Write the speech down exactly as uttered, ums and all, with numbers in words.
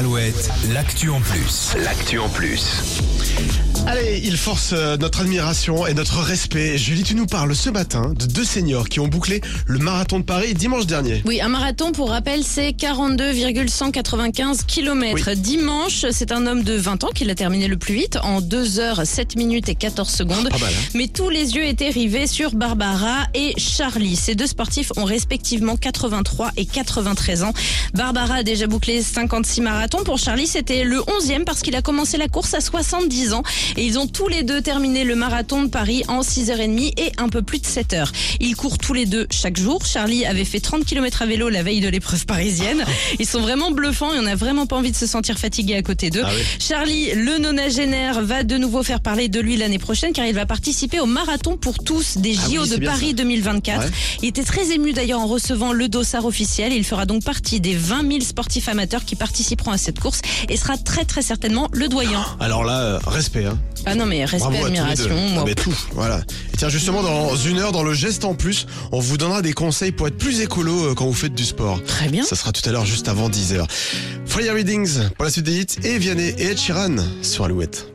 Alouette, l'actu en plus. L'actu en plus. Allez, il force notre admiration et notre respect. Julie, tu nous parles ce matin de deux seniors qui ont bouclé le marathon de Paris dimanche dernier. Oui, un marathon, pour rappel, c'est quarante-deux virgule cent quatre-vingt-quinze kilomètres. Oui. Dimanche, c'est un homme de vingt ans qui l'a terminé le plus vite en deux heures, sept minutes et quatorze secondes. Oh, pas mal, hein. Mais tous les yeux étaient rivés sur Barbara et Charlie. Ces deux sportifs ont respectivement quatre-vingt-trois et quatre-vingt-treize ans. Barbara a déjà bouclé cinquante-six marathons. Pour Charlie, c'était le onzième parce qu'il a commencé la course à soixante-dix ans. Et ils ont tous les deux terminé le marathon de Paris en six heures trente et un peu plus de sept heures. Ils courent tous les deux chaque jour. Charlie avait fait trente kilomètres à vélo la veille de l'épreuve parisienne. Ils sont vraiment bluffants et on n'a vraiment pas envie de se sentir fatigué à côté d'eux. Ah oui. Charlie, le nonagénaire, va de nouveau faire parler de lui l'année prochaine car il va participer au marathon pour tous des ah J O oui, de Paris ça. deux mille vingt-quatre. Ouais. Il était très ému d'ailleurs en recevant le dossard officiel. Il fera donc partie des vingt mille sportifs amateurs qui participeront à cette course et sera très très certainement le doyen. Alors là, euh, respect. Hein. Ah non mais respect, bravo, admiration, moi. Ah mais tout, voilà. Et tiens, justement, dans une heure, dans le geste en plus, on vous donnera des conseils pour être plus écolo quand vous faites du sport. Très bien. Ça sera tout à l'heure, juste avant dix heures. Friday Readings pour la suite des hits et Vianney et Ed Sheeran sur Alouette.